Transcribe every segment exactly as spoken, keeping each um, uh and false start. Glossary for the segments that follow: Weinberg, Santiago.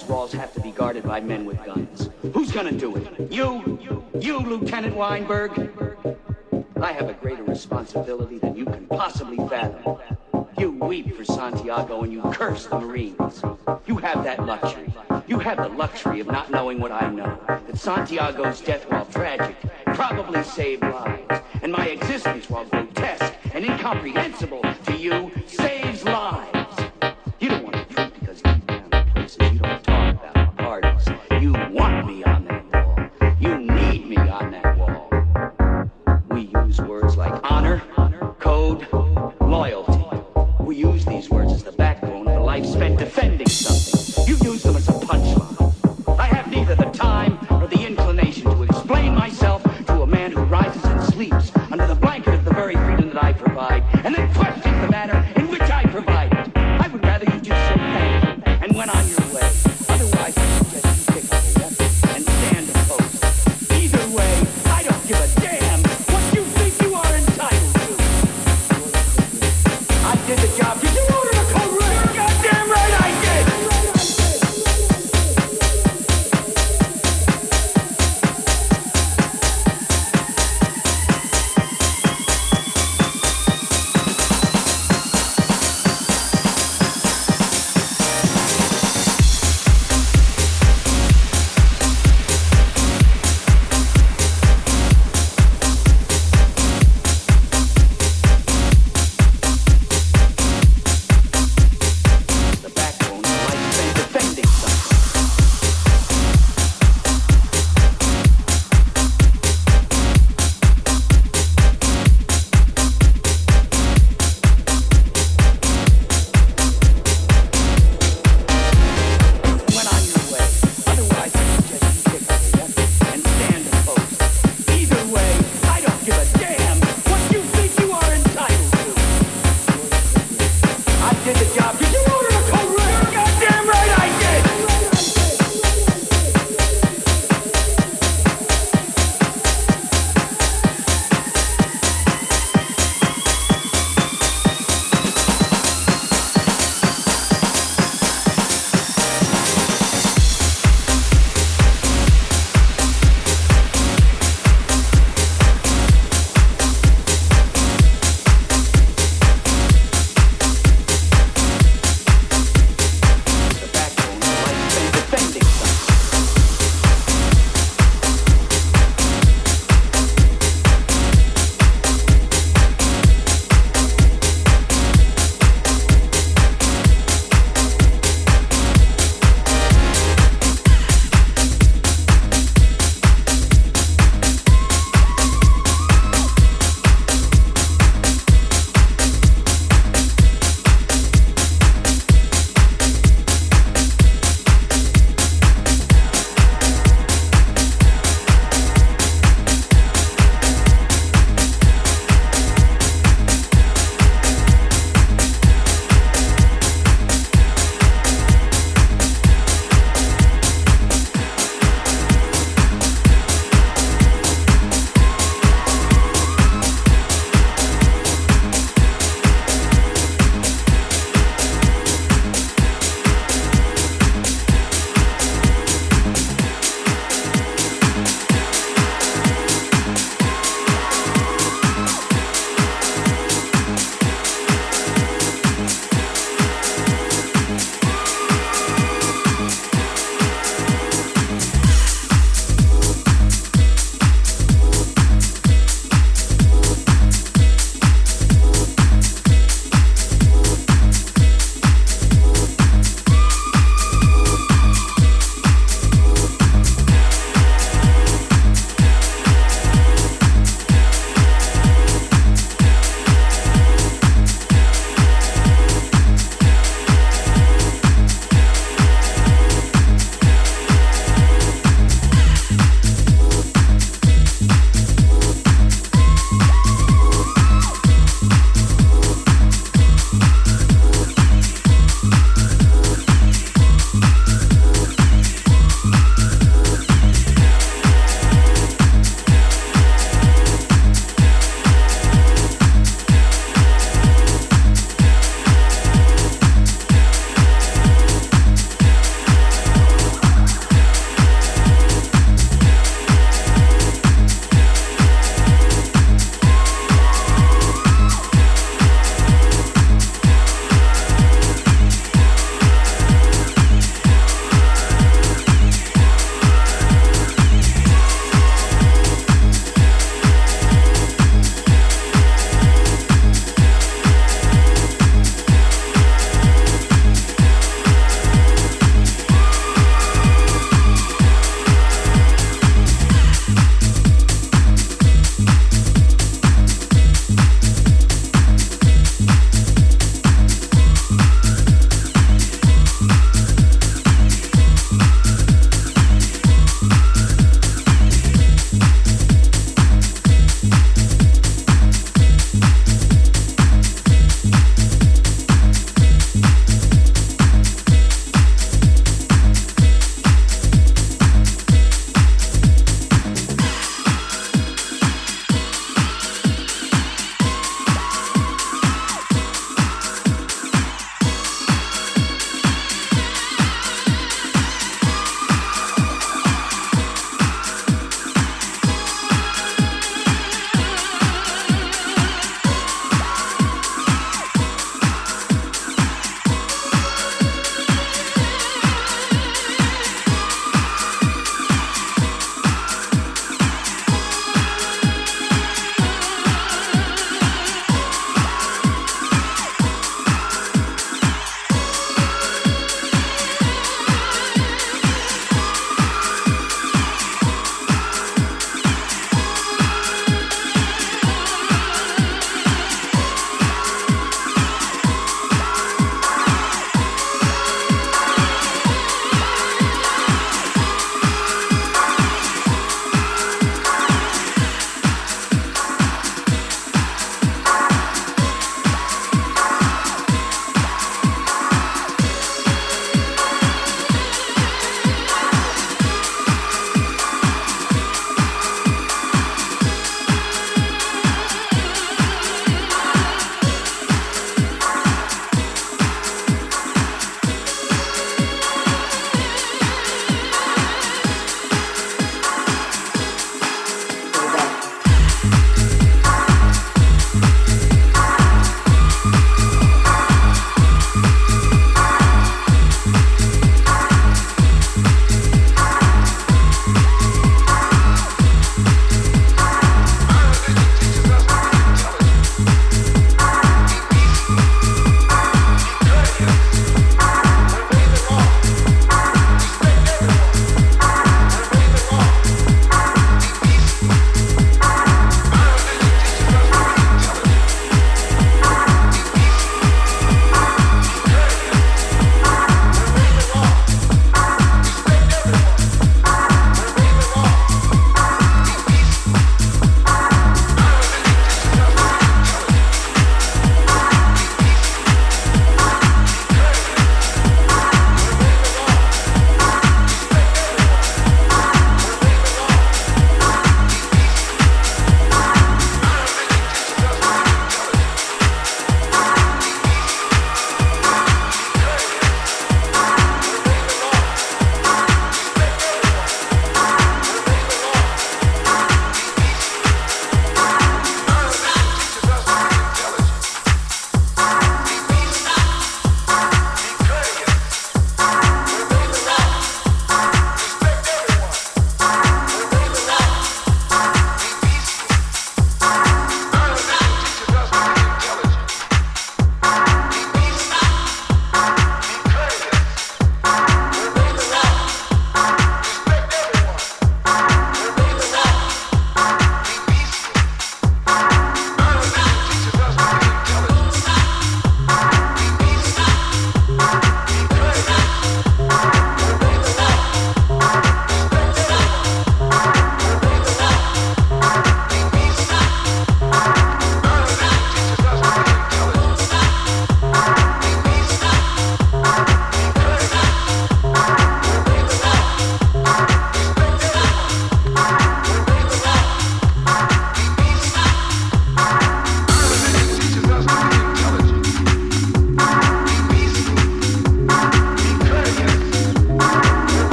those walls have to be guarded by men with guns. Who's gonna do it? You? You, Lieutenant Weinberg? I have a greater responsibility than you can possibly fathom. You weep for Santiago and you curse the Marines. You have that luxury. You have the luxury of not knowing what I know. That Santiago's death, while tragic, probably saved lives. And my existence, while grotesque and incomprehensible to you, saves lives. You don't want to drink because deep down in places you don't talk about parties. You want me on that wall. You need me on that wall. We use words like honor, code, loyalty. We use these words as the backbone of the life spent defending something. You use them as a punchline. I have neither the time nor the inclination to explain myself to a man who rises and sleeps under the blanket of the very freedom that I provide, and then questions the manner in which I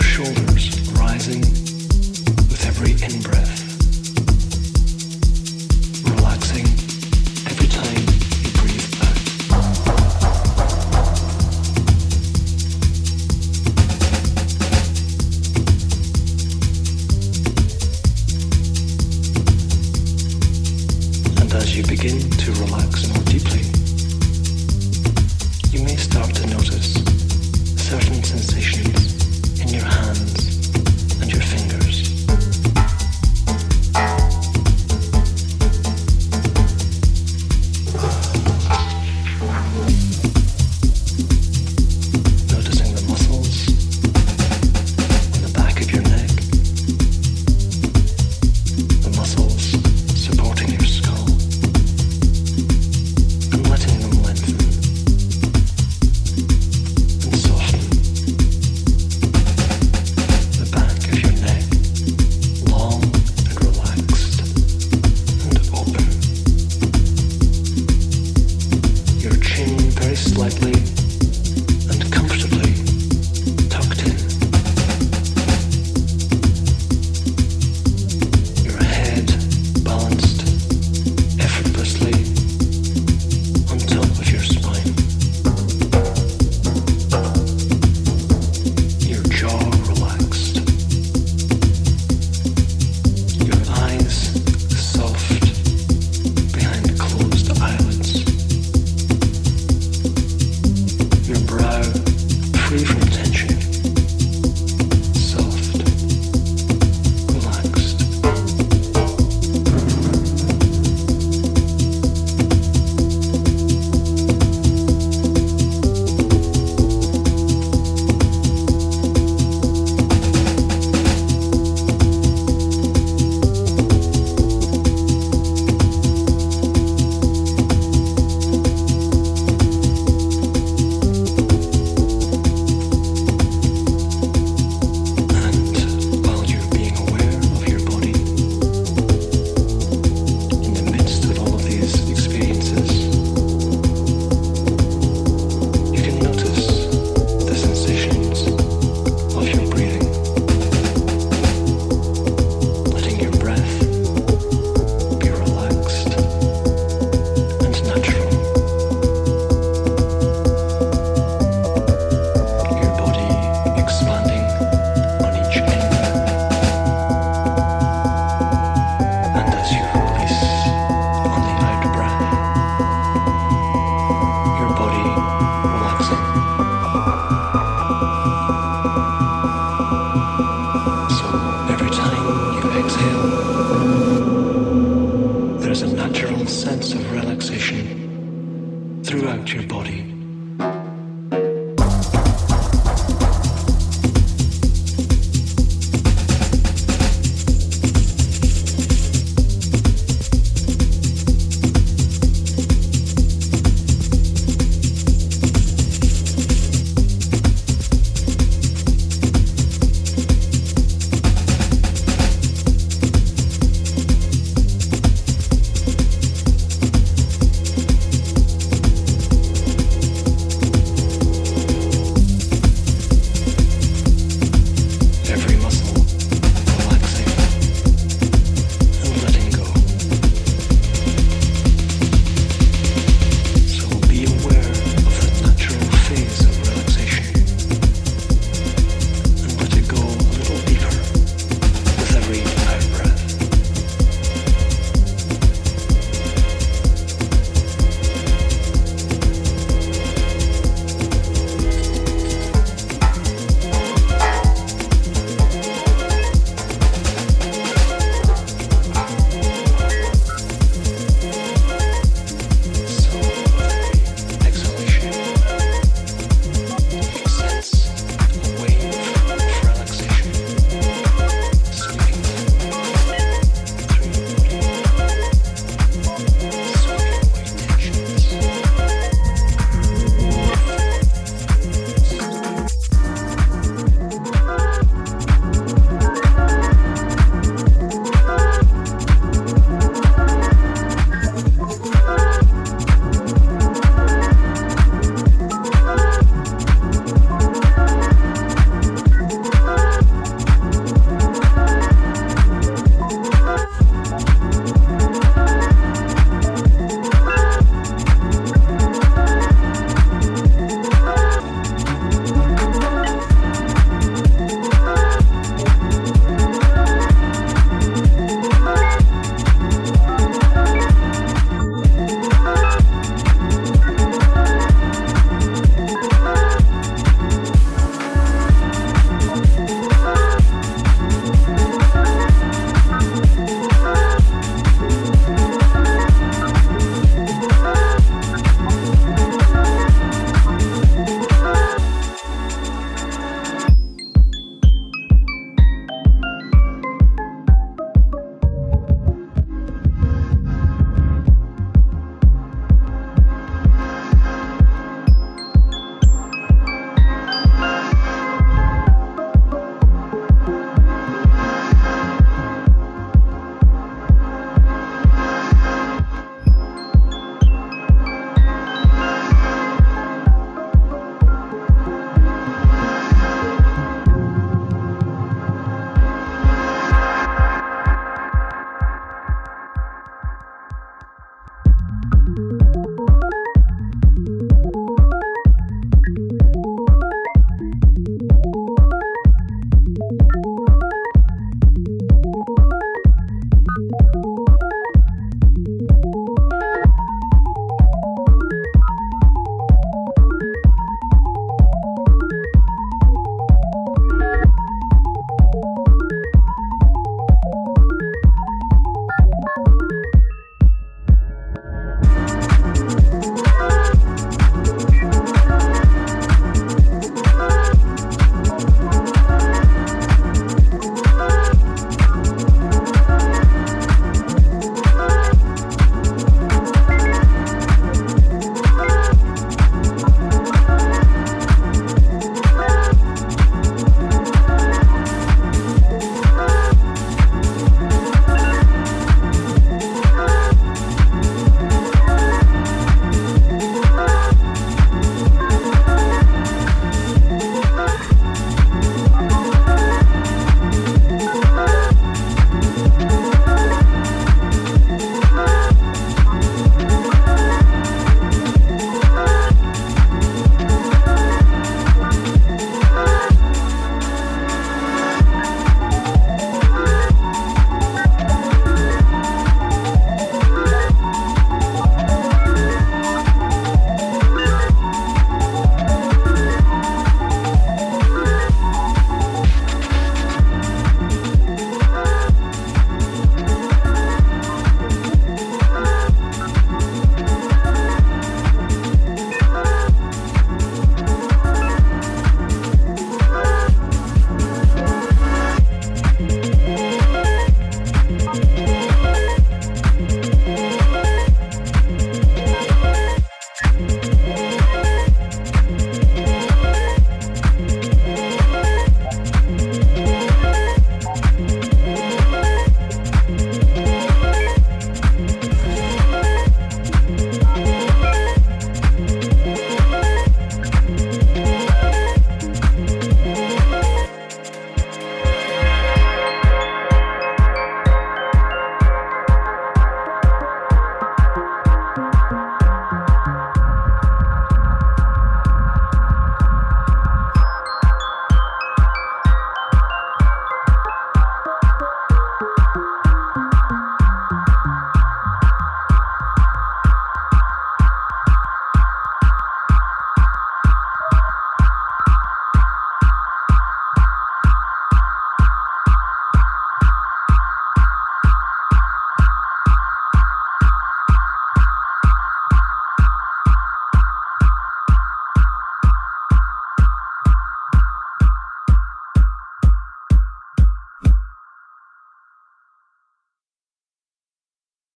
your shoulders rising with every in-breath, relaxing every time you breathe out. And as you begin to relax more deeply, you may start to notice certain sensations